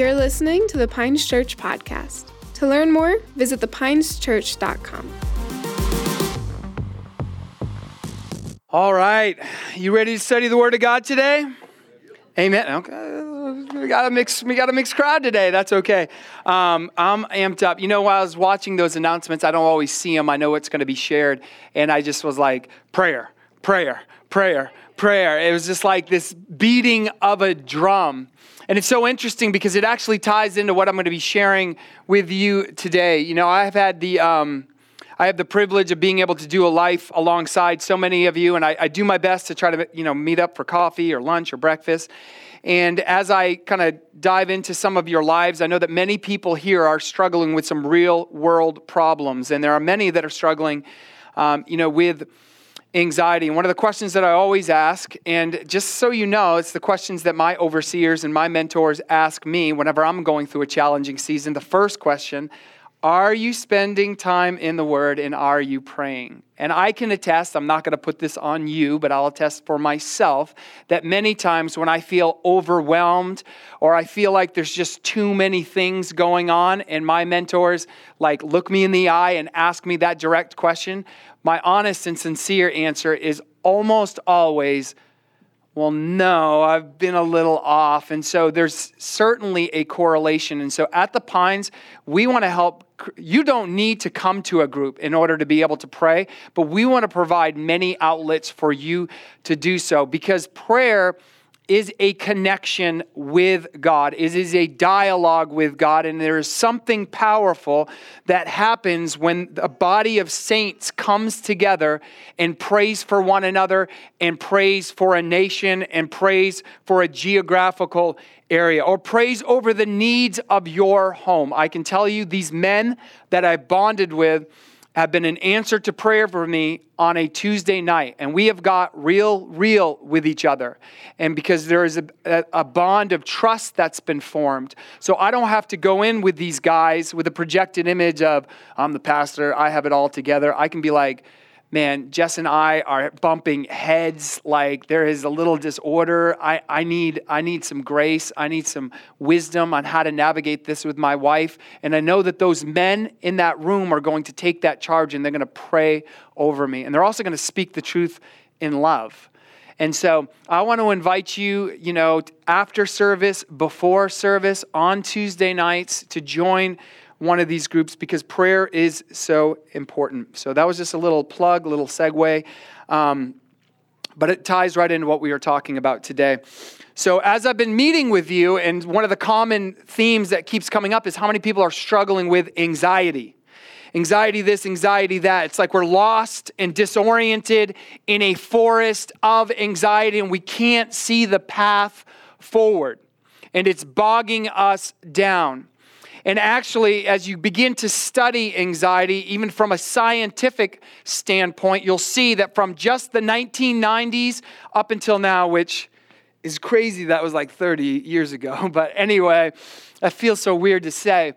You're listening to the Pines Church Podcast. To learn more, visit thepineschurch.com. All right. You ready to study the Word of God today? Amen. Okay. We got a mixed crowd today. That's okay. I'm amped up. You know, while I was watching those announcements, I don't always see them. I know what's going to be shared. And I just was like, prayer. It was just like this beating of a drum. And it's so interesting because it actually ties into what I'm going to be sharing with you today. You know, I've had the I have the privilege of being able to do a life alongside so many of you, and I do my best to try to, you know, meet up for coffee or lunch or breakfast. And as I kind of dive into some of your lives, I know that many people here are struggling with some real world problems, and there are many that are struggling, with anxiety. And one of the questions that I always ask, and just so you know, it's the questions that my overseers and my mentors ask me whenever I'm going through a challenging season. The first question: are you spending time in the Word, and are you praying? And I can attest, I'm not going to put this on you, but I'll attest for myself that many times when I feel overwhelmed or I feel like there's just too many things going on and my mentors like look me in the eye and ask me that direct question, my honest and sincere answer is almost always, well, no, I've been a little off. And so there's certainly a correlation. And so at the Pines, we want to help. You don't need to come to a group in order to be able to pray, but we want to provide many outlets for you to do so, because prayer is a connection with God. It is a dialogue with God. And there is something powerful that happens when a body of saints comes together and prays for one another and prays for a nation and prays for a geographical area or prays over the needs of your home. I can tell you these men that I bonded with have been an answer to prayer for me on a Tuesday night. And we have got real with each other. And because there is a bond of trust that's been formed. So I don't have to go in with these guys with a projected image of, I'm the pastor, I have it all together. I can be like, man, Jess and I are bumping heads. Like, there is a little disorder. I need some grace. I need some wisdom on how to navigate this with my wife. And I know that those men in that room are going to take that charge, and they're going to pray over me. And they're also going to speak the truth in love. And so I want to invite you, you know, after service, before service, on Tuesday nights to join one of these groups, because prayer is so important. So that was just a little plug, little segue. But it ties right into what we are talking about today. So as I've been meeting with you, and one of the common themes that keeps coming up is how many people are struggling with anxiety. Anxiety this, anxiety that. It's like we're lost and disoriented in a forest of anxiety, and we can't see the path forward. And it's bogging us down. And actually, as you begin to study anxiety, even from a scientific standpoint, you'll see that from just the 1990s up until now, which is crazy, that was like 30 years ago. But anyway, that feels so weird to say.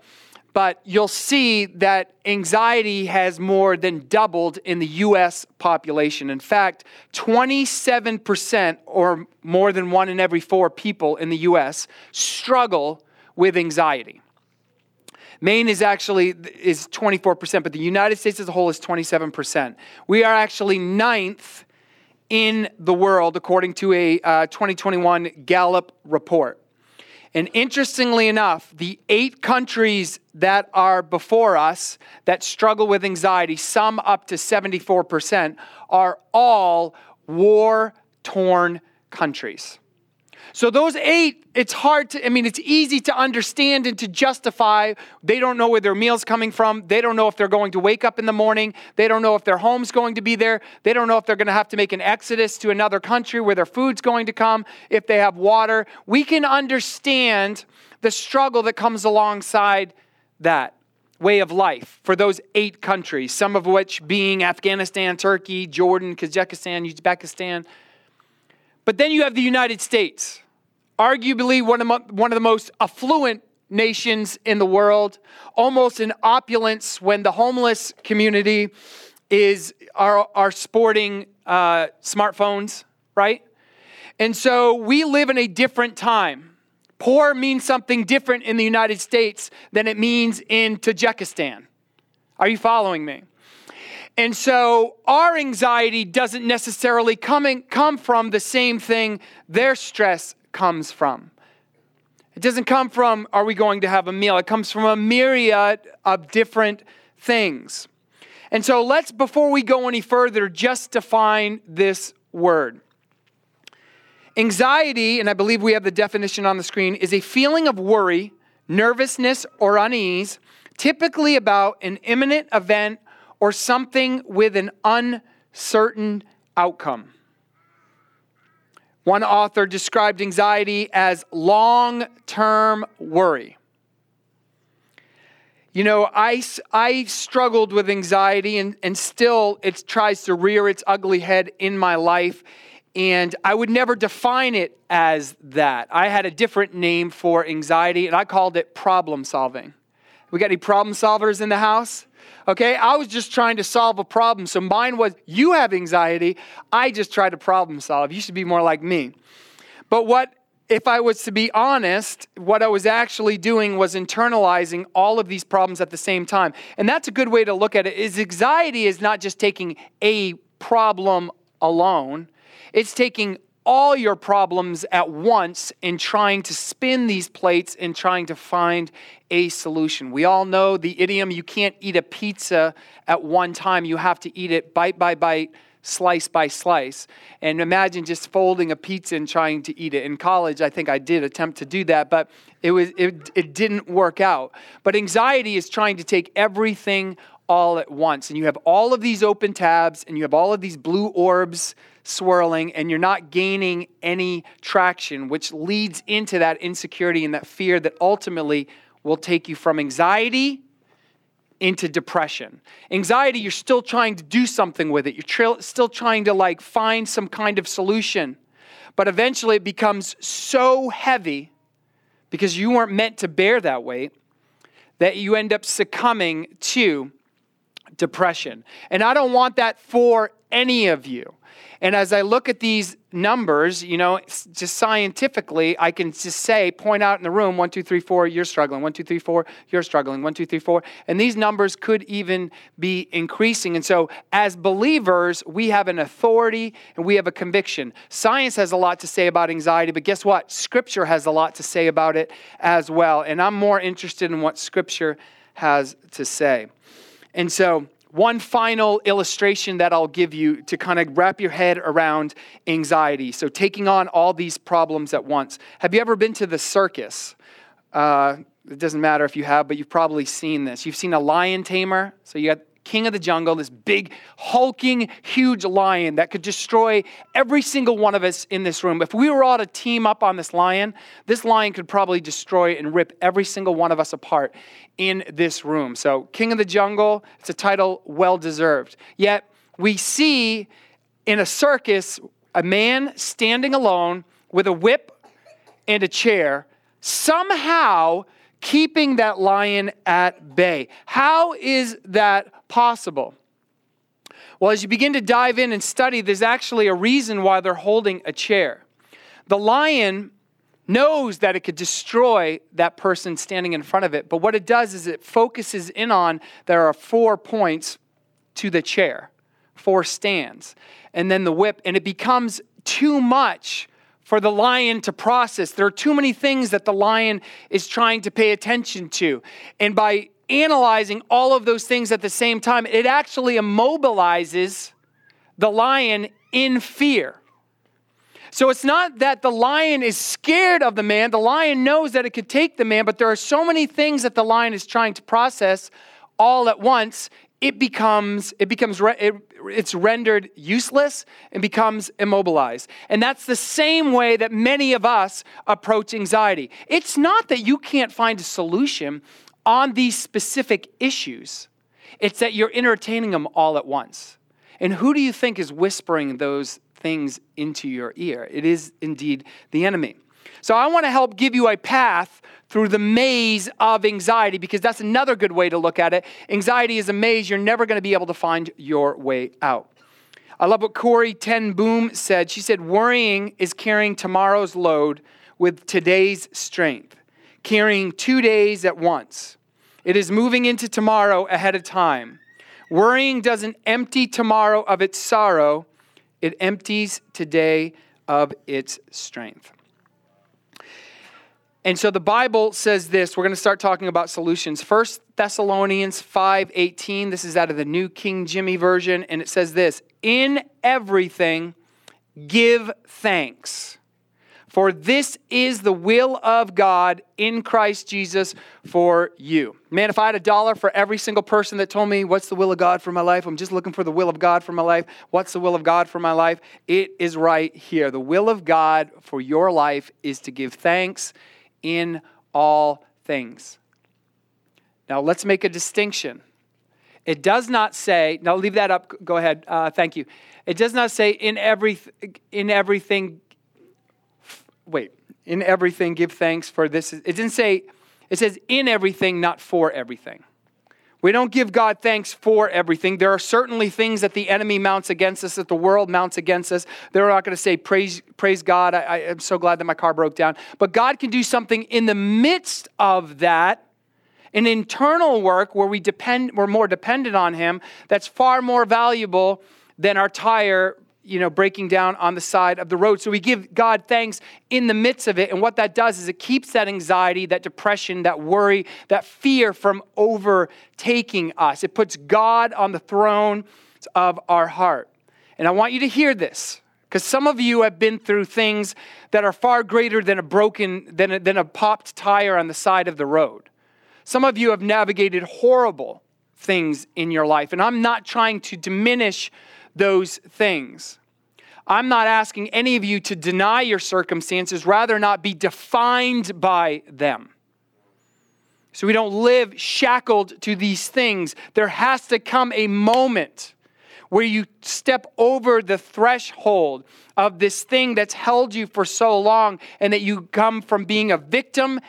But you'll see that anxiety has more than doubled in the U.S. population. In fact, 27% or more than 1 in every 4 people in the U.S. struggle with anxiety. Maine is 24%, but the United States as a whole is 27%. We are actually 9th in the world, according to a 2021 Gallup report. And interestingly enough, the 8 countries that are before us that struggle with anxiety, some up to 74%, are all war-torn countries. So those 8, it's easy to understand and to justify. They don't know where their meal's coming from. They don't know if they're going to wake up in the morning. They don't know if their home's going to be there. They don't know if they're going to have to make an exodus to another country where their food's going to come, if they have water. We can understand the struggle that comes alongside that way of life for those 8 countries, some of which being Afghanistan, Turkey, Jordan, Kazakhstan, Uzbekistan. But then you have the United States, arguably one of the most affluent nations in the world, almost in opulence when the homeless community are sporting smartphones, right? And so we live in a different time. Poor means something different in the United States than it means in Tajikistan. Are you following me? And so our anxiety doesn't necessarily come from the same thing their stress comes from. It doesn't come from, are we going to have a meal? It comes from a myriad of different things. And so let's, before we go any further, just define this word. Anxiety, and I believe we have the definition on the screen, is a feeling of worry, nervousness, or unease, typically about an imminent event or something with an uncertain outcome. One author described anxiety as long-term worry. You know, I struggled with anxiety and still it tries to rear its ugly head in my life. And I would never define it as that. I had a different name for anxiety, and I called it problem solving. We got any problem solvers in the house? Okay, I was just trying to solve a problem. So mine was, you have anxiety. I just tried to problem solve. You should be more like me. But if I was to be honest, what I was actually doing was internalizing all of these problems at the same time. And that's a good way to look at it, is anxiety is not just taking a problem alone. It's taking all your problems at once and trying to spin these plates and trying to find a solution. We all know the idiom, you can't eat a pizza at one time. You have to eat it bite by bite, slice by slice. And imagine just folding a pizza and trying to eat it. In college, I think I did attempt to do that, but it didn't work out. But anxiety is trying to take everything all at once. And you have all of these open tabs and you have all of these blue orbs swirling and you're not gaining any traction, which leads into that insecurity and that fear that ultimately will take you from anxiety into depression. Anxiety, you're still trying to do something with it. You're still trying to find some kind of solution, but eventually it becomes so heavy because you weren't meant to bear that weight that you end up succumbing to depression. And I don't want that for any of you. And as I look at these numbers, you know, just scientifically, I can just point out in the room, 1, 2, 3, 4, you're struggling. 1, 2, 3, 4, you're struggling. 1, 2, 3, 4. And these numbers could even be increasing. And so as believers, we have an authority and we have a conviction. Science has a lot to say about anxiety, but guess what? Scripture has a lot to say about it as well. And I'm more interested in what Scripture has to say. And so one final illustration that I'll give you to kind of wrap your head around anxiety. So taking on all these problems at once. Have you ever been to the circus? It doesn't matter if you have, but you've probably seen this. You've seen a lion tamer. So you got King of the Jungle, this big, hulking, huge lion that could destroy every single one of us in this room. If we were all to team up on this lion could probably destroy and rip every single one of us apart in this room. So King of the Jungle, it's a title well-deserved. Yet we see in a circus a man standing alone with a whip and a chair, somehow keeping that lion at bay. How is that possible? Well, as you begin to dive in and study, there's actually a reason why they're holding a chair. The lion knows that it could destroy that person standing in front of it. But what it does is it focuses in on, there are 4 points to the chair, 4 stands, and then the whip. And it becomes too much for the lion to process. There are too many things that the lion is trying to pay attention to. And by analyzing all of those things at the same time, it actually immobilizes the lion in fear. So it's not that the lion is scared of the man. The lion knows that it could take the man, but there are so many things that the lion is trying to process all at once. It's rendered useless and becomes immobilized. And that's the same way that many of us approach anxiety. It's not that you can't find a solution on these specific issues. It's that you're entertaining them all at once. And who do you think is whispering those things into your ear? It is indeed the enemy. So I want to help give you a path through the maze of anxiety, because that's another good way to look at it. Anxiety is a maze. You're never going to be able to find your way out. I love what Corrie Ten Boom said. She said, worrying is carrying tomorrow's load with today's strength, carrying 2 days at once. It is moving into tomorrow ahead of time. Worrying doesn't empty tomorrow of its sorrow. It empties today of its strength. And so the Bible says this. We're going to start talking about solutions. 1 Thessalonians 5:18. This is out of the New King Jimmy Version. And it says this. In everything, give thanks. For this is the will of God in Christ Jesus for you. Man, if I had $1 for every single person that told me, what's the will of God for my life? I'm just looking for the will of God for my life. What's the will of God for my life? It is right here. The will of God for your life is to give thanks in all things. Now, let's make a distinction. It does not say, now leave that up, go ahead, thank you. It does not say in everything give thanks for this. It didn't say, it says in everything, not for everything. We don't give God thanks for everything. There are certainly things that the enemy mounts against us, that the world mounts against us. They're not going to say, praise God, I am so glad that my car broke down. But God can do something in the midst of that, an internal work where we're more dependent on Him, that's far more valuable than our tire breaking down on the side of the road. So we give God thanks in the midst of it. And what that does is it keeps that anxiety, that depression, that worry, that fear from overtaking us. It puts God on the throne of our heart. And I want you to hear this, because some of you have been through things that are far greater than a popped tire on the side of the road. Some of you have navigated horrible things in your life. And I'm not trying to diminish those things. I'm not asking any of you to deny your circumstances, rather not be defined by them. So we don't live shackled to these things. There has to come a moment where you step over the threshold of this thing that's held you for so long, and that you come from being a victim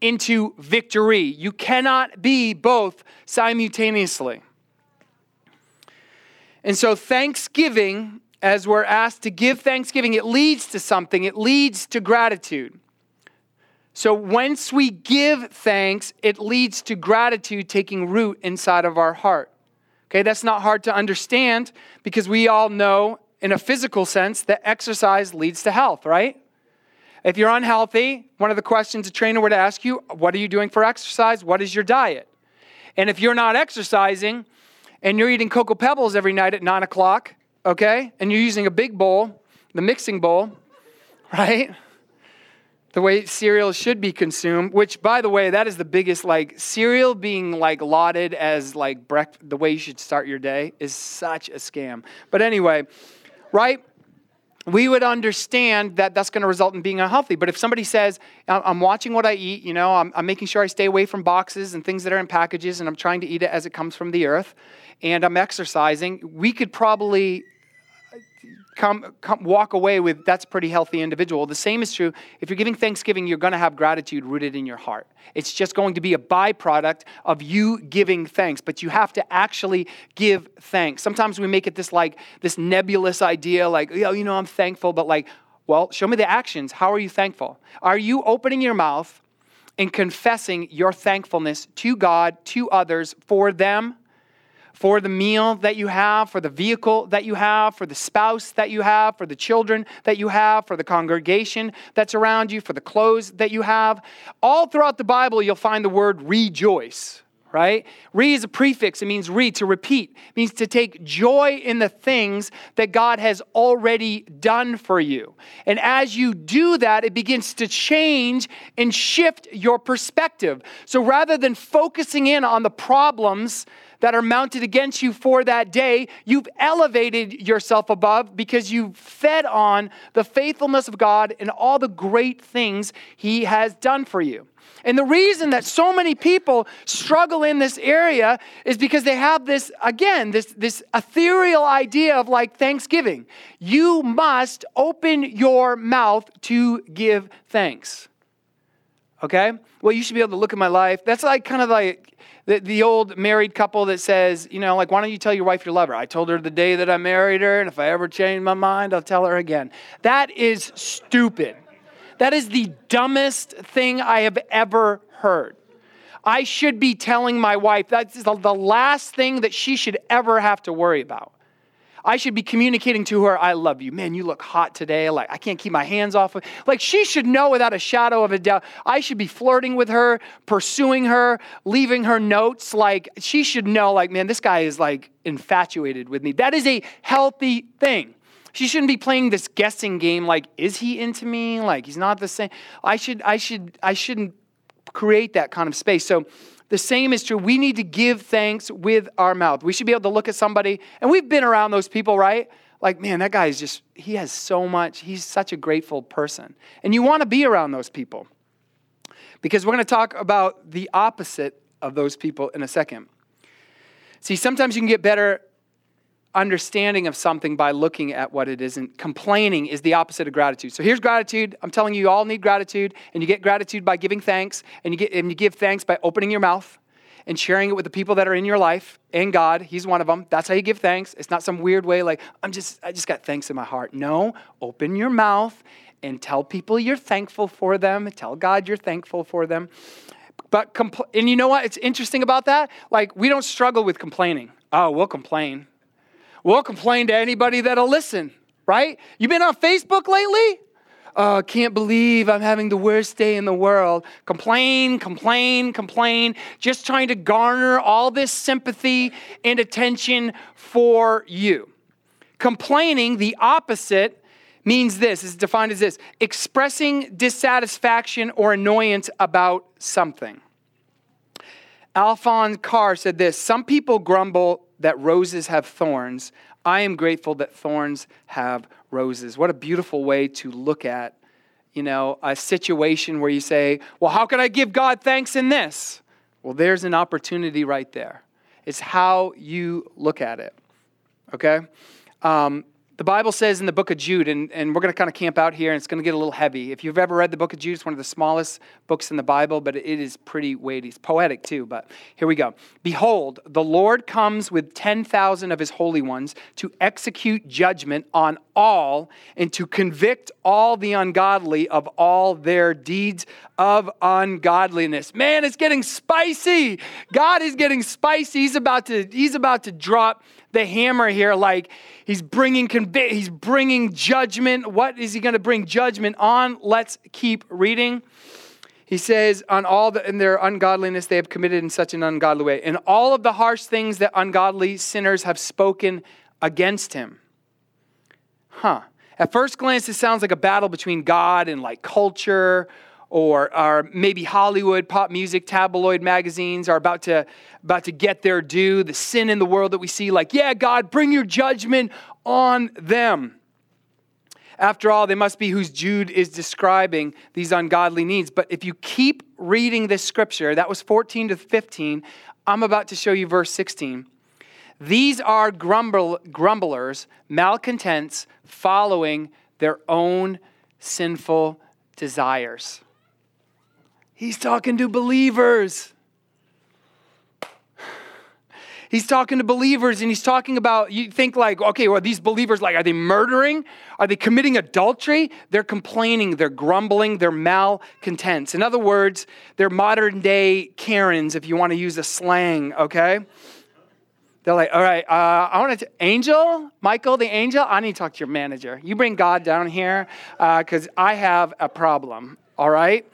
into victory. You cannot be both simultaneously. And so thanksgiving, as we're asked to give thanksgiving, it leads to something. It leads to gratitude. So once we give thanks, it leads to gratitude taking root inside of our heart. Okay, that's not hard to understand, because we all know in a physical sense that exercise leads to health, right? If you're unhealthy, one of the questions a trainer would ask you, what are you doing for exercise? What is your diet? And if you're not exercising, and you're eating Cocoa Pebbles every night at 9 o'clock, okay? And you're using a big bowl, the mixing bowl, right? The way cereal should be consumed, which, by the way, that is the biggest, cereal being, lauded as, the way you should start your day is such a scam. But anyway, right? We would understand that that's going to result in being unhealthy. But if somebody says, I'm watching what I eat, I'm making sure I stay away from boxes and things that are in packages, and I'm trying to eat it as it comes from the earth, and I'm exercising, we could probably walk away with, that's a pretty healthy individual. The same is true. If you're giving thanksgiving, you're going to have gratitude rooted in your heart. It's just going to be a byproduct of you giving thanks, but you have to actually give thanks. Sometimes we make it this nebulous idea, I'm thankful, but show me the actions. How are you thankful? Are you opening your mouth and confessing your thankfulness to God, to others, for them? For the meal that you have, for the vehicle that you have, for the spouse that you have, for the children that you have, for the congregation that's around you, for the clothes that you have. All throughout the Bible, you'll find the word rejoice, right? Re is a prefix. It means to repeat. It means to take joy in the things that God has already done for you. And as you do that, it begins to change and shift your perspective. So rather than focusing in on the problems that are mounted against you for that day, you've elevated yourself above because you've fed on the faithfulness of God and all the great things He has done for you. And the reason that so many people struggle in this area is because they have this, again, this ethereal idea of thanksgiving. You must open your mouth to give thanks. Okay? Well, you should be able to look at my life. That's the old married couple that says, why don't you tell your wife you love her? I told her the day that I married her, and if I ever change my mind, I'll tell her again. That is stupid. That is the dumbest thing I have ever heard. I should be telling my wife that's the last thing that she should ever have to worry about. I should be communicating to her, I love you. Man, you look hot today. Like, I can't keep my hands off of you. Like, she should know without a shadow of a doubt. I should be flirting with her, pursuing her, leaving her notes. Like, she should know, like, man, this guy is, like, infatuated with me. That is a healthy thing. She shouldn't be playing this guessing game, like, is he into me? Like, he's not the same. I shouldn't create that kind of space. So the same is true. We need to give thanks with our mouth. We should be able to look at somebody, and we've been around those people, right? Like, man, that guy is just, he has so much. He's such a grateful person. And you want to be around those people because we're going to talk about the opposite of those people in a second. See, sometimes you can get better understanding of something by looking at what it isn't. Complaining is the opposite of gratitude. So here's gratitude. I'm telling you, you all need gratitude, and you get gratitude by giving thanks, and you give thanks by opening your mouth and sharing it with the people that are in your life and God. He's one of them. That's how you give thanks. It's not some weird way like, I just got thanks in my heart. No, open your mouth and tell people you're thankful for them. Tell God you're thankful for them. But and you know what? It's interesting about that. Like, we don't struggle with complaining. Oh, we'll complain. We'll complain to anybody that'll listen, right? You been on Facebook lately? Oh, can't believe I'm having the worst day in the world. Complain, complain, complain. Just trying to garner all this sympathy and attention for you. Complaining, the opposite, means this. It's defined as this: expressing dissatisfaction or annoyance about something. Alphonse Carr said this: some people grumble that roses have thorns. I am grateful that thorns have roses. What a beautiful way to look at, a situation where you say, well, how can I give God thanks in this? Well, there's an opportunity right there. It's how you look at it, okay? The Bible says in the book of Jude, and we're going to kind of camp out here, and it's going to get a little heavy. If you've ever read the book of Jude, it's one of the smallest books in the Bible, but it is pretty weighty. It's poetic too, but here we go. Behold, the Lord comes with 10,000 of his holy ones to execute judgment on all and to convict all the ungodly of all their deeds of ungodliness. Man, it's getting spicy. God is getting spicy. He's about to drop the hammer here, like he's bringing judgment. What is he going to bring judgment on? Let's keep reading. He says, on all in their ungodliness they have committed in such an ungodly way, and all of the harsh things that ungodly sinners have spoken against him. At first glance, it sounds like a battle between God and like culture, or maybe Hollywood, pop music, tabloid magazines are about to get their due. The sin in the world that we see, like, yeah, God, bring your judgment on them. After all, they must be whose Jude is describing these ungodly needs. But if you keep reading this scripture, that was 14 to 15, I'm about to show you verse 16. These are grumblers, malcontents, following their own sinful desires. He's talking to believers. He's talking to believers, and he's talking about, you think like, okay, well, these believers, like, are they murdering? Are they committing adultery? They're complaining, they're grumbling, they're malcontents. In other words, they're modern day Karens, if you want to use a slang, okay? They're like, all right, I want to, Angel, Michael the Angel, I need to talk to your manager. You bring God down here because I have a problem, all right?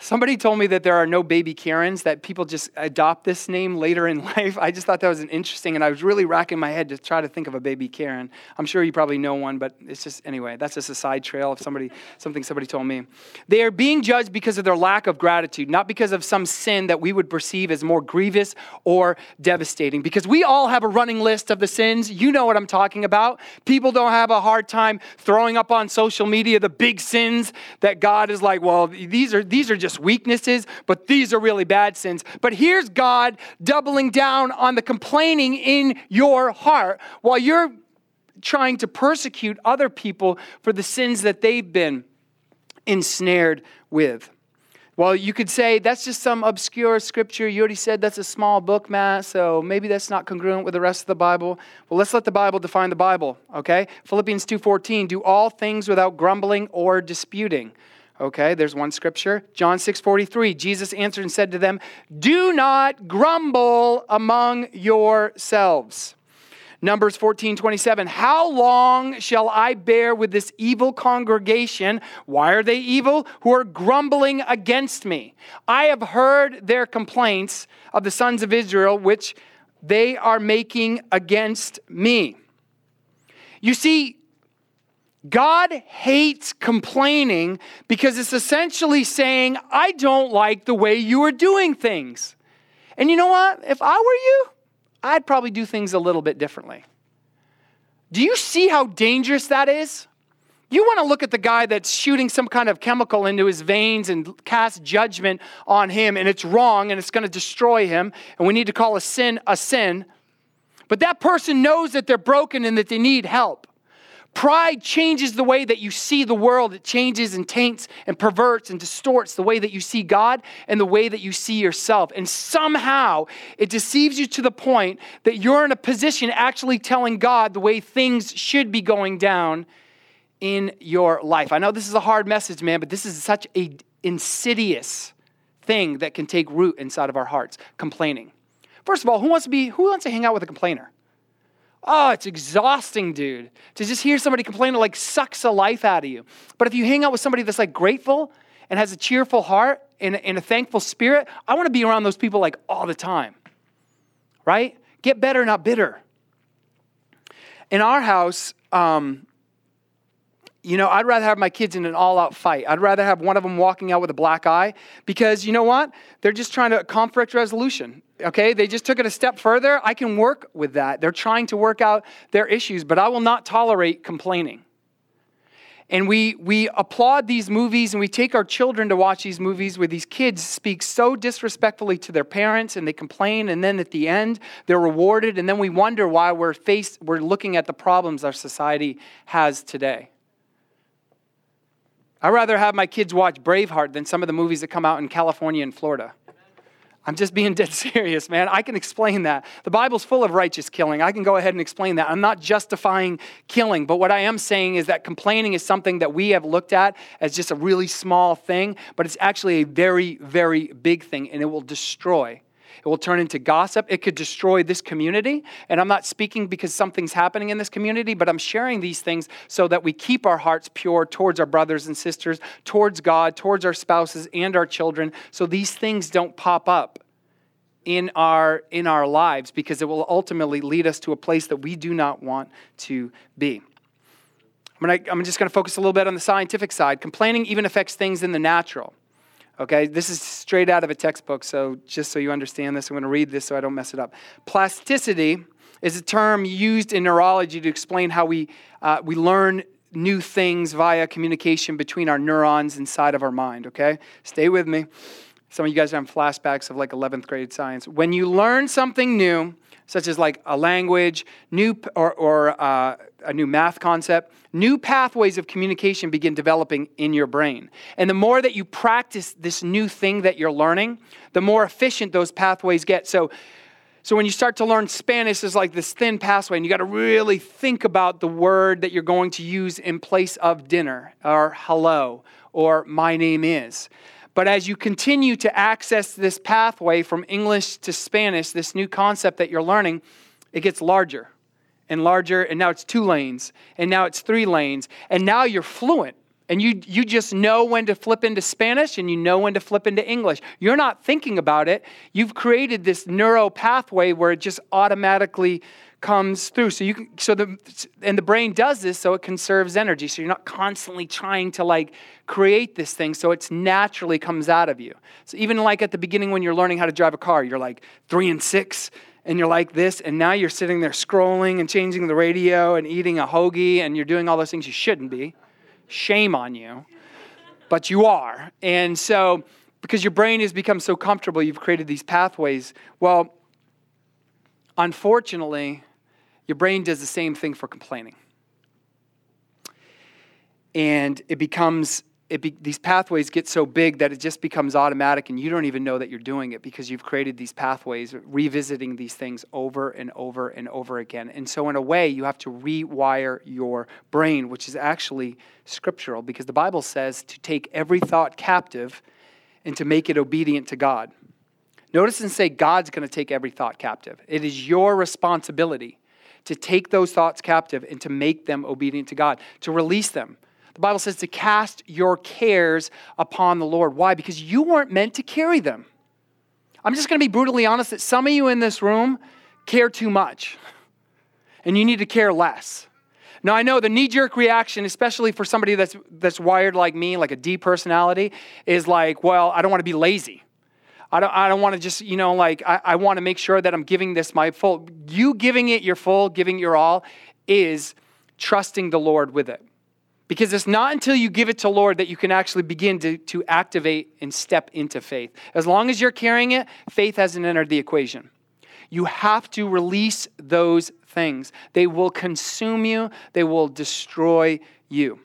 Somebody told me that there are no baby Karens, that people just adopt this name later in life. I just thought that was interesting, and I was really racking my head to try to think of a baby Karen. I'm sure you probably know one, but it's just, anyway, that's just a side trail of something somebody told me. They are being judged because of their lack of gratitude, not because of some sin that we would perceive as more grievous or devastating, because we all have a running list of the sins. You know what I'm talking about. People don't have a hard time throwing up on social media the big sins that God is like, well, these are just weaknesses, but these are really bad sins. But here's God doubling down on the complaining in your heart while you're trying to persecute other people for the sins that they've been ensnared with. Well, you could say that's just some obscure scripture. You already said that's a small book, Matt, so maybe that's not congruent with the rest of the Bible. Well, let's let the Bible define the Bible, okay? Philippians 2:14, do all things without grumbling or disputing. Okay, there's one scripture. John 6:43, Jesus answered and said to them, do not grumble among yourselves. Numbers 14:27, how long shall I bear with this evil congregation? Why are they evil? Who are grumbling against me. I have heard their complaints of the sons of Israel, which they are making against me. You see, God hates complaining because it's essentially saying, I don't like the way you are doing things. And you know what? If I were you, I'd probably do things a little bit differently. Do you see how dangerous that is? You want to look at the guy that's shooting some kind of chemical into his veins and cast judgment on him, and it's wrong, and it's going to destroy him, and we need to call a sin. But that person knows that they're broken and that they need help. Pride changes the way that you see the world. It changes and taints and perverts and distorts the way that you see God and the way that you see yourself. And somehow it deceives you to the point that you're in a position actually telling God the way things should be going down in your life. I know this is a hard message, man, but this is such an insidious thing that can take root inside of our hearts, complaining. First of all, who wants to hang out with a complainer? Oh, it's exhausting, dude, to just hear somebody complain. It like sucks the life out of you. But if you hang out with somebody that's like grateful and has a cheerful heart and a thankful spirit, I want to be around those people like all the time, right? Get better, not bitter. In our house, I'd rather have my kids in an all-out fight. I'd rather have one of them walking out with a black eye because you know what? They're just trying to conflict resolution. Okay, they just took it a step further. I can work with that. They're trying to work out their issues, but I will not tolerate complaining. And we applaud these movies and we take our children to watch these movies where these kids speak so disrespectfully to their parents and they complain, and then at the end they're rewarded, and then we wonder why we're looking at the problems our society has today. I'd rather have my kids watch Braveheart than some of the movies that come out in California and Florida. I'm just being dead serious, man. I can explain that. The Bible's full of righteous killing. I can go ahead and explain that. I'm not justifying killing, but what I am saying is that complaining is something that we have looked at as just a really small thing, but it's actually a very, very big thing, and it will destroy. It will turn into gossip. It could destroy this community, and I'm not speaking because something's happening in this community, but I'm sharing these things so that we keep our hearts pure towards our brothers and sisters, towards God, towards our spouses and our children, so these things don't pop up in our lives, because it will ultimately lead us to a place that we do not want to be. I'm just going to focus a little bit on the scientific side. Complaining even affects things in the natural. Okay, this is straight out of a textbook, so just so you understand this, I'm going to read this so I don't mess it up. Plasticity is a term used in neurology to explain how we learn new things via communication between our neurons inside of our mind, okay? Stay with me. Some of you guys have flashbacks of like 11th grade science. When you learn something new, such as like a language, or a new math concept, new pathways of communication begin developing in your brain. And the more that you practice this new thing that you're learning, the more efficient those pathways get. So when you start to learn Spanish, there's like this thin pathway, and you got to really think about the word that you're going to use in place of dinner, or hello, or my name is. But as you continue to access this pathway from English to Spanish, this new concept that you're learning, it gets larger and larger. And now it's 2 lanes. And now it's 3 lanes. And now you're fluent. And you just know when to flip into Spanish and you know when to flip into English. You're not thinking about it. You've created this neuro pathway where it just automatically comes through. The brain does this so it conserves energy. So you're not constantly trying to like create this thing, so it's naturally comes out of you. So even like at the beginning when you're learning how to drive a car, you're like 3 and 6 and you're like this, and now you're sitting there scrolling and changing the radio and eating a hoagie and you're doing all those things you shouldn't be. Shame on you. But you are. And so because your brain has become so comfortable, you've created these pathways. Well, unfortunately, your brain does the same thing for complaining. And it becomes these pathways get so big that it just becomes automatic and you don't even know that you're doing it because you've created these pathways, revisiting these things over and over and over again. And so in a way, you have to rewire your brain, which is actually scriptural because the Bible says to take every thought captive and to make it obedient to God. Notice and say God's going to take every thought captive. It is your responsibility to take those thoughts captive and to make them obedient to God, to release them. The Bible says to cast your cares upon the Lord. Why? Because you weren't meant to carry them. I'm just going to be brutally honest that some of you in this room care too much and you need to care less. Now, I know the knee-jerk reaction, especially for somebody that's wired like me, like a D personality, is like, well, I don't want to be lazy. I don't want to just, I want to make sure that I'm giving this my full. You giving it your full, giving your all, is trusting the Lord with it. Because it's not until you give it to Lord that you can actually begin to activate and step into faith. As long as you're carrying it, faith hasn't entered the equation. You have to release those things. They will consume you. They will destroy you.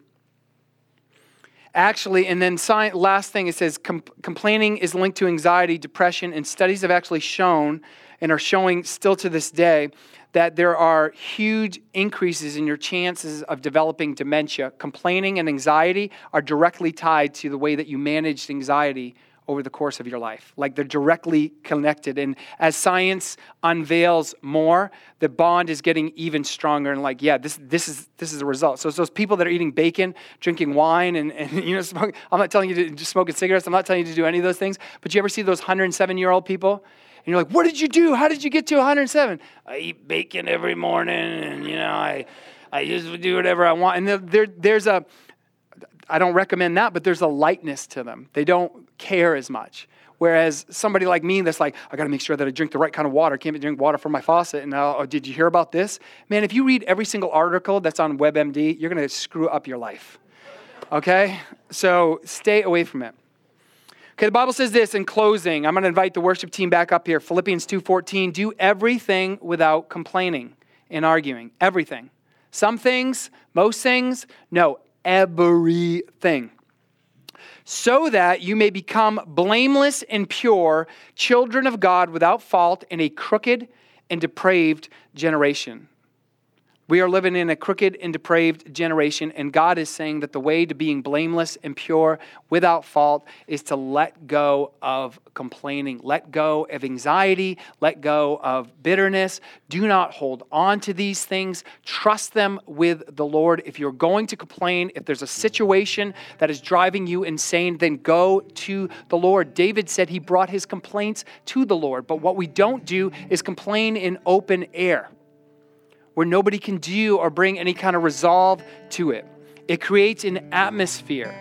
Actually, and then last thing, it says complaining is linked to anxiety, depression, and studies have actually shown and are showing still to this day that there are huge increases in your chances of developing dementia. Complaining and anxiety are directly tied to the way that you managed anxiety over the course of your life. Like they're directly connected. And as science unveils more, the bond is getting even stronger. And like, yeah, this is the result. So it's those people that are eating bacon, drinking wine, and smoking. I'm not telling you to smoke cigarettes. I'm not telling you to do any of those things. But you ever see those 107-year-old people? And you're like, what did you do? How did you get to 107? I eat bacon every morning, and I just do whatever I want. And there's I don't recommend that, but there's a lightness to them. They don't care as much. Whereas somebody like me that's like, I got to make sure that I drink the right kind of water. I can't drink water from my faucet. And oh, did you hear about this? Man, if you read every single article that's on WebMD, you're going to screw up your life. Okay? So stay away from it. Okay, the Bible says this in closing. I'm going to invite the worship team back up here. Philippians 2:14, do everything without complaining and arguing. Everything. Some things, most things, no, everything. So that you may become blameless and pure, children of God without fault in a crooked and depraved generation. We are living in a crooked and depraved generation, and God is saying that the way to being blameless and pure without fault is to let go of complaining, let go of anxiety, let go of bitterness. Do not hold on to these things. Trust them with the Lord. If you're going to complain, if there's a situation that is driving you insane, then go to the Lord. David said he brought his complaints to the Lord, but what we don't do is complain in open air, where nobody can do or bring any kind of resolve to it. It creates an atmosphere.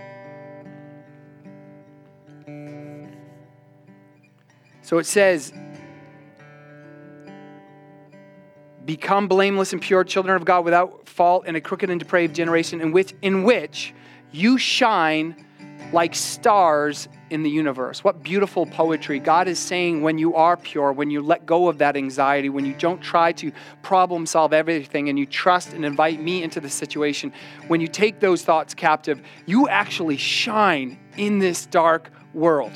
So it says, become blameless and pure children of God without fault in a crooked and depraved generation in which you shine like stars in the universe. What beautiful poetry. God is saying when you are pure, when you let go of that anxiety, when you don't try to problem solve everything and you trust and invite me into the situation, when you take those thoughts captive, you actually shine in this dark world.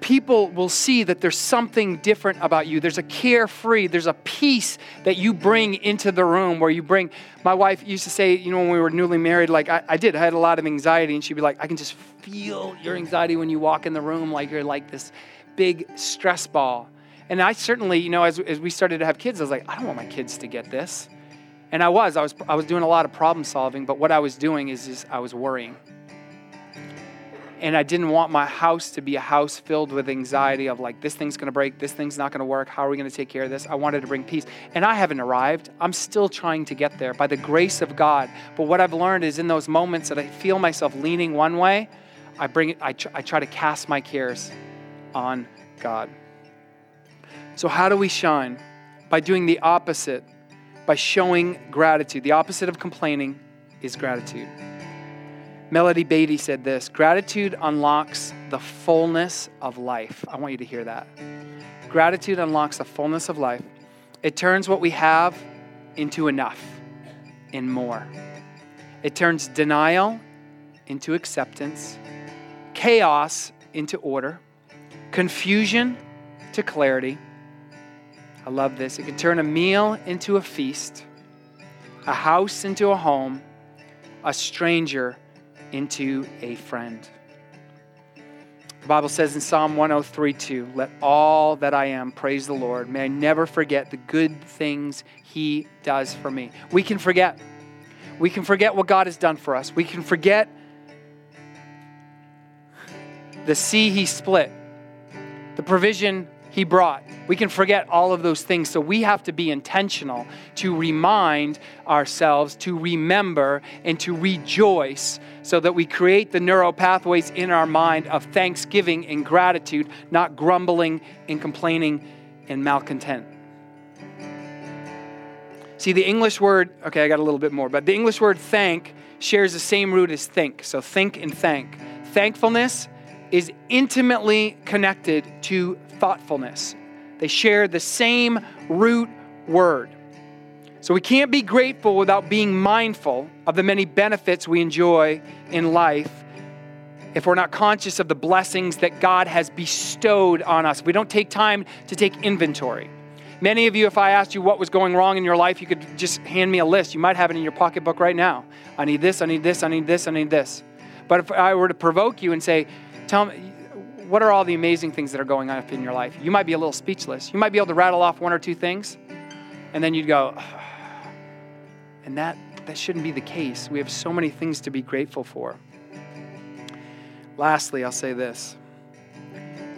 People will see that there's something different about you. There's a carefree, there's a peace that you bring into the room where you bring, my wife used to say, when we were newly married, like I had a lot of anxiety, and she'd be like, I can just feel your anxiety when you walk in the room, like you're like this big stress ball. And I certainly, as we started to have kids, I was like, I don't want my kids to get this. And I was doing a lot of problem solving, but what I was doing is just, I was worrying. And I didn't want my house to be a house filled with anxiety of like, this thing's going to break, this thing's not going to work, how are we going to take care of this? I wanted to bring peace. And I haven't arrived. I'm still trying to get there by the grace of God. But what I've learned is in those moments that I feel myself leaning one way, I try to cast my cares on God. So how do we shine? By doing the opposite, by showing gratitude. The opposite of complaining is gratitude. Melody Beatty said this, gratitude unlocks the fullness of life. I want you to hear that. Gratitude unlocks the fullness of life. It turns what we have into enough and more. It turns denial into acceptance, chaos into order, confusion to clarity. I love this. It can turn a meal into a feast, a house into a home, a stranger into a friend. The Bible says in Psalm 103:2, "Let all that I am praise the Lord. May I never forget the good things He does for me." We can forget. We can forget what God has done for us. We can forget the sea He split, the provision He brought. We can forget all of those things. So we have to be intentional to remind ourselves, to remember, and to rejoice, so that we create the neural pathways in our mind of thanksgiving and gratitude, not grumbling and complaining and malcontent. See, the English word, okay, I got a little bit more, but the English word thank shares the same root as think. So think and thank. Thankfulness is intimately connected to thoughtfulness. They share the same root word. So we can't be grateful without being mindful of the many benefits we enjoy in life if we're not conscious of the blessings that God has bestowed on us. We don't take time to take inventory. Many of you, if I asked you what was going wrong in your life, you could just hand me a list. You might have it in your pocketbook right now. I need this, I need this, I need this, I need this. But if I were to provoke you and say, tell me, what are all the amazing things that are going on in your life? You might be a little speechless. You might be able to rattle off one or two things, and then you'd go, oh. And that shouldn't be the case. We have so many things to be grateful for. Lastly, I'll say this.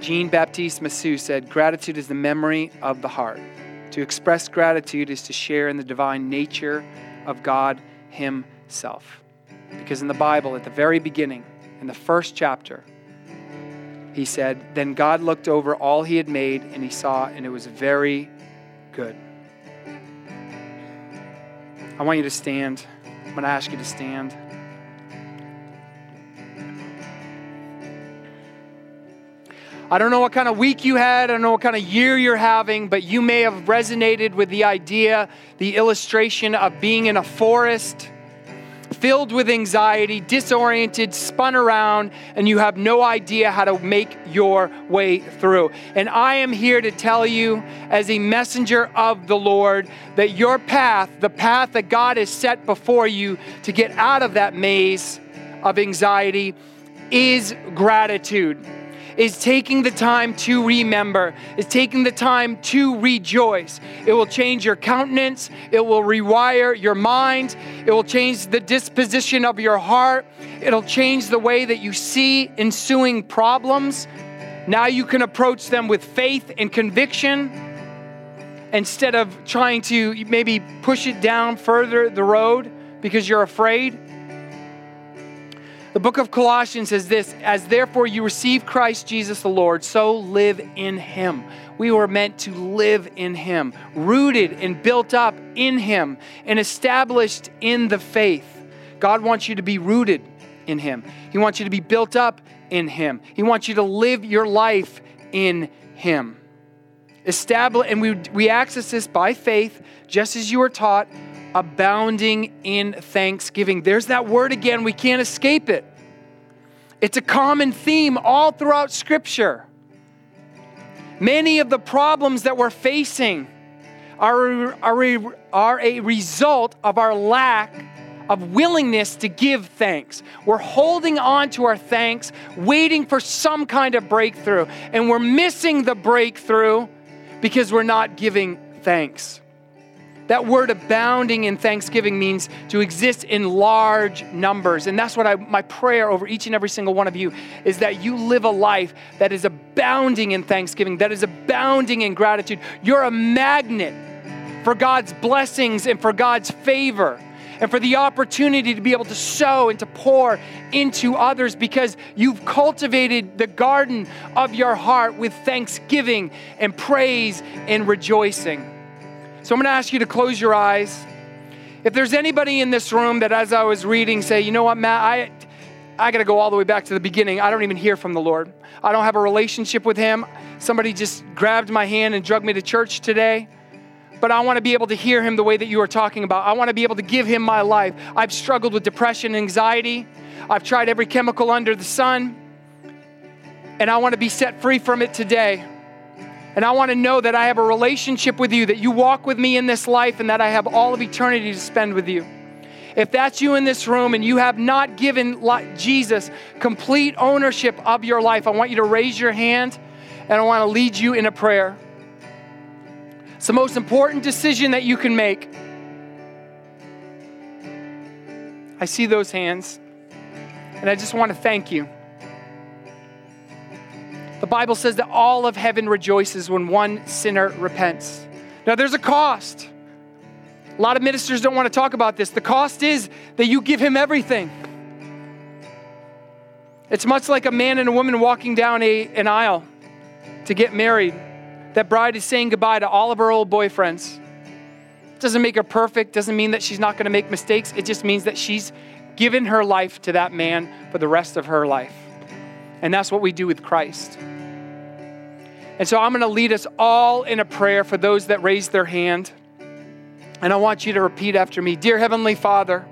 Jean-Baptiste Masseau said, "Gratitude is the memory of the heart. To express gratitude is to share in the divine nature of God Himself." Because in the Bible, at the very beginning, in the first chapter, He said, "Then God looked over all He had made, and He saw, and it was very good." I want you to stand. I'm going to ask you to stand. I don't know what kind of week you had. I don't know what kind of year you're having, but you may have resonated with the idea, the illustration of being in a forest filled with anxiety, disoriented, spun around, and you have no idea how to make your way through. And I am here to tell you, as a messenger of the Lord, that your path, the path that God has set before you to get out of that maze of anxiety, is gratitude, is taking the time to remember, is taking the time to rejoice. It will change your countenance. It will rewire your mind. It will change the disposition of your heart. It'll change the way that you see ensuing problems. Now you can approach them with faith and conviction instead of trying to maybe push it down further the road because you're afraid. The book of Colossians says this, "As therefore you receive Christ Jesus the Lord, so live in Him." We were meant to live in Him, rooted and built up in Him and established in the faith. God wants you to be rooted in Him. He wants you to be built up in Him. He wants you to live your life in Him. And we access this by faith, just as you are taught, abounding in thanksgiving. There's that word again. We can't escape it. It's a common theme all throughout Scripture. Many of the problems that we're facing are a result of our lack of willingness to give thanks. We're holding on to our thanks, waiting for some kind of breakthrough, and we're missing the breakthrough because we're not giving thanks. That word abounding in thanksgiving means to exist in large numbers. And that's what my prayer over each and every single one of you is, that you live a life that is abounding in thanksgiving, that is abounding in gratitude. You're a magnet for God's blessings and for God's favor and for the opportunity to be able to sow and to pour into others, because you've cultivated the garden of your heart with thanksgiving and praise and rejoicing. So I'm going to ask you to close your eyes. If there's anybody in this room that, as I was reading, say, you know what, Matt, I got to go all the way back to the beginning. I don't even hear from the Lord. I don't have a relationship with Him. Somebody just grabbed my hand and dragged me to church today. but I want to be able to hear him the way that you are talking about. I want to be able to give him my life. I've struggled with depression and anxiety. I've tried every chemical under the sun, and I want to be set free from it today. And I want to know that I have a relationship with you, that you walk with me in this life, and that I have all of eternity to spend with you. If that's you in this room and you have not given Jesus complete ownership of your life, I want you to raise your hand, and I want to lead you in a prayer. It's the most important decision that you can make. I see those hands, and I just want to thank you. The Bible says that all of heaven rejoices when one sinner repents. Now, there's a cost. A lot of ministers don't want to talk about this. The cost is that you give him everything. It's much like a man and a woman walking down an aisle to get married. That bride is saying goodbye to all of her old boyfriends. It doesn't make her perfect. Doesn't mean that she's not going to make mistakes. It just means that she's given her life to that man for the rest of her life. And that's what we do with Christ. And so I'm going to lead us all in a prayer for those that raise their hand. And I want you to repeat after me. Dear Heavenly Father,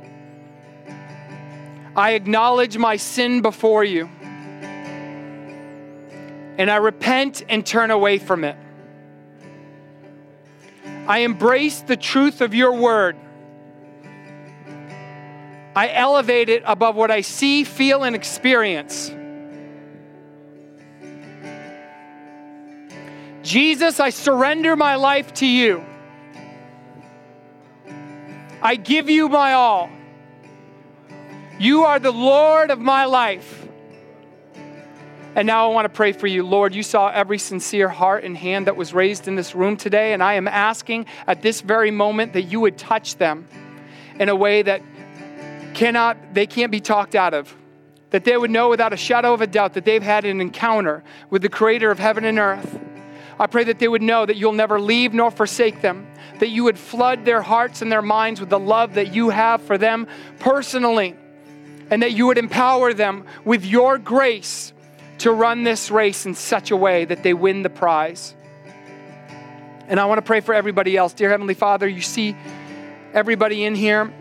I acknowledge my sin before you, and I repent and turn away from it. I embrace the truth of your word. I elevate it above what I see, feel, and experience. Jesus, I surrender my life to you. I give you my all. You are the Lord of my life. And now I want to pray for you. Lord, you saw every sincere heart and hand that was raised in this room today, and I am asking at this very moment that you would touch them in a way that they can't be talked out of, that they would know without a shadow of a doubt that they've had an encounter with the Creator of heaven and earth. I pray that they would know that you'll never leave nor forsake them, that you would flood their hearts and their minds with the love that you have for them personally, and that you would empower them with your grace to run this race in such a way that they win the prize. And I want to pray for everybody else. Dear Heavenly Father, you see everybody in here.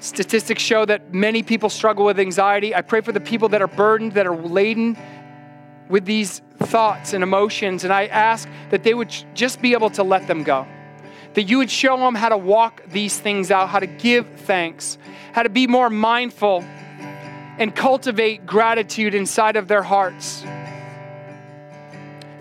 Statistics show that many people struggle with anxiety. I pray for the people that are burdened, that are laden with these thoughts and emotions, and I ask that they would just be able to let them go, that you would show them how to walk these things out, how to give thanks, how to be more mindful and cultivate gratitude inside of their hearts.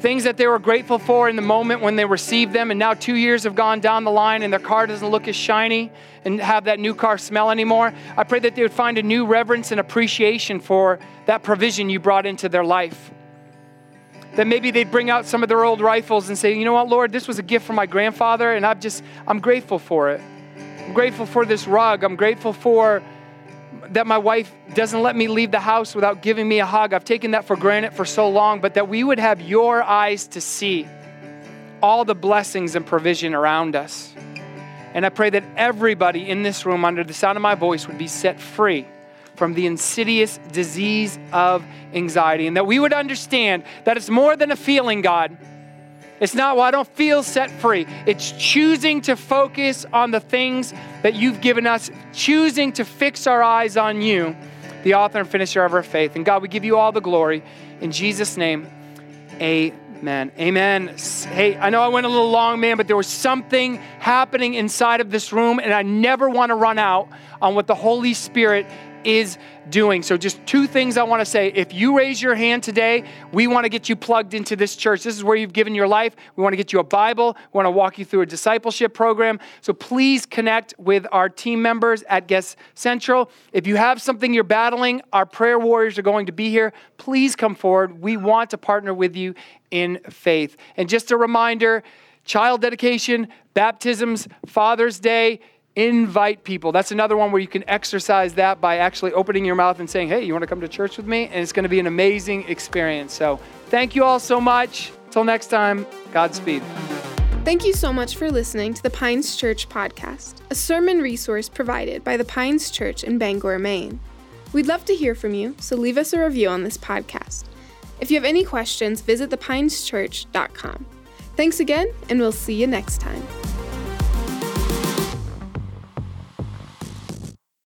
Things that they were grateful for in the moment when they received them, and now 2 years have gone down the line and their car doesn't look as shiny and have that new car smell anymore. I pray that they would find a new reverence and appreciation for that provision you brought into their life. That maybe they'd bring out some of their old rifles and say, you know what, Lord, this was a gift from my grandfather, and I'm grateful for it. I'm grateful for this rug. I'm grateful for that my wife doesn't let me leave the house without giving me a hug. I've taken that for granted for so long, but that we would have your eyes to see all the blessings and provision around us. And I pray that everybody in this room under the sound of my voice would be set free from the insidious disease of anxiety, and that we would understand that it's more than a feeling, God. It's not, well, I don't feel set free. It's choosing to focus on the things that you've given us, choosing to fix our eyes on you, the author and finisher of our faith. And God, we give you all the glory. In Jesus' name, amen. Amen. Hey, I know I went a little long, man, but there was something happening inside of this room, and I never want to run out on what the Holy Spirit is doing. So just two things I want to say. If you raise your hand today, we want to get you plugged into this church. This is where you've given your life. We want to get you a Bible. We want to walk you through a discipleship program. So please connect with our team members at Guest Central. If you have something you're battling, our prayer warriors are going to be here. Please come forward. We want to partner with you in faith. And just a reminder, child dedication, baptisms, Father's Day, invite people. That's another one where you can exercise that by actually opening your mouth and saying, hey, you want to come to church with me? And it's going to be an amazing experience. So thank you all so much. Till next time, Godspeed. Thank you so much for listening to the Pines Church podcast, a sermon resource provided by the Pines Church in Bangor, Maine. We'd love to hear from you, so leave us a review on this podcast. If you have any questions, visit thepineschurch.com. Thanks again, and we'll see you next time.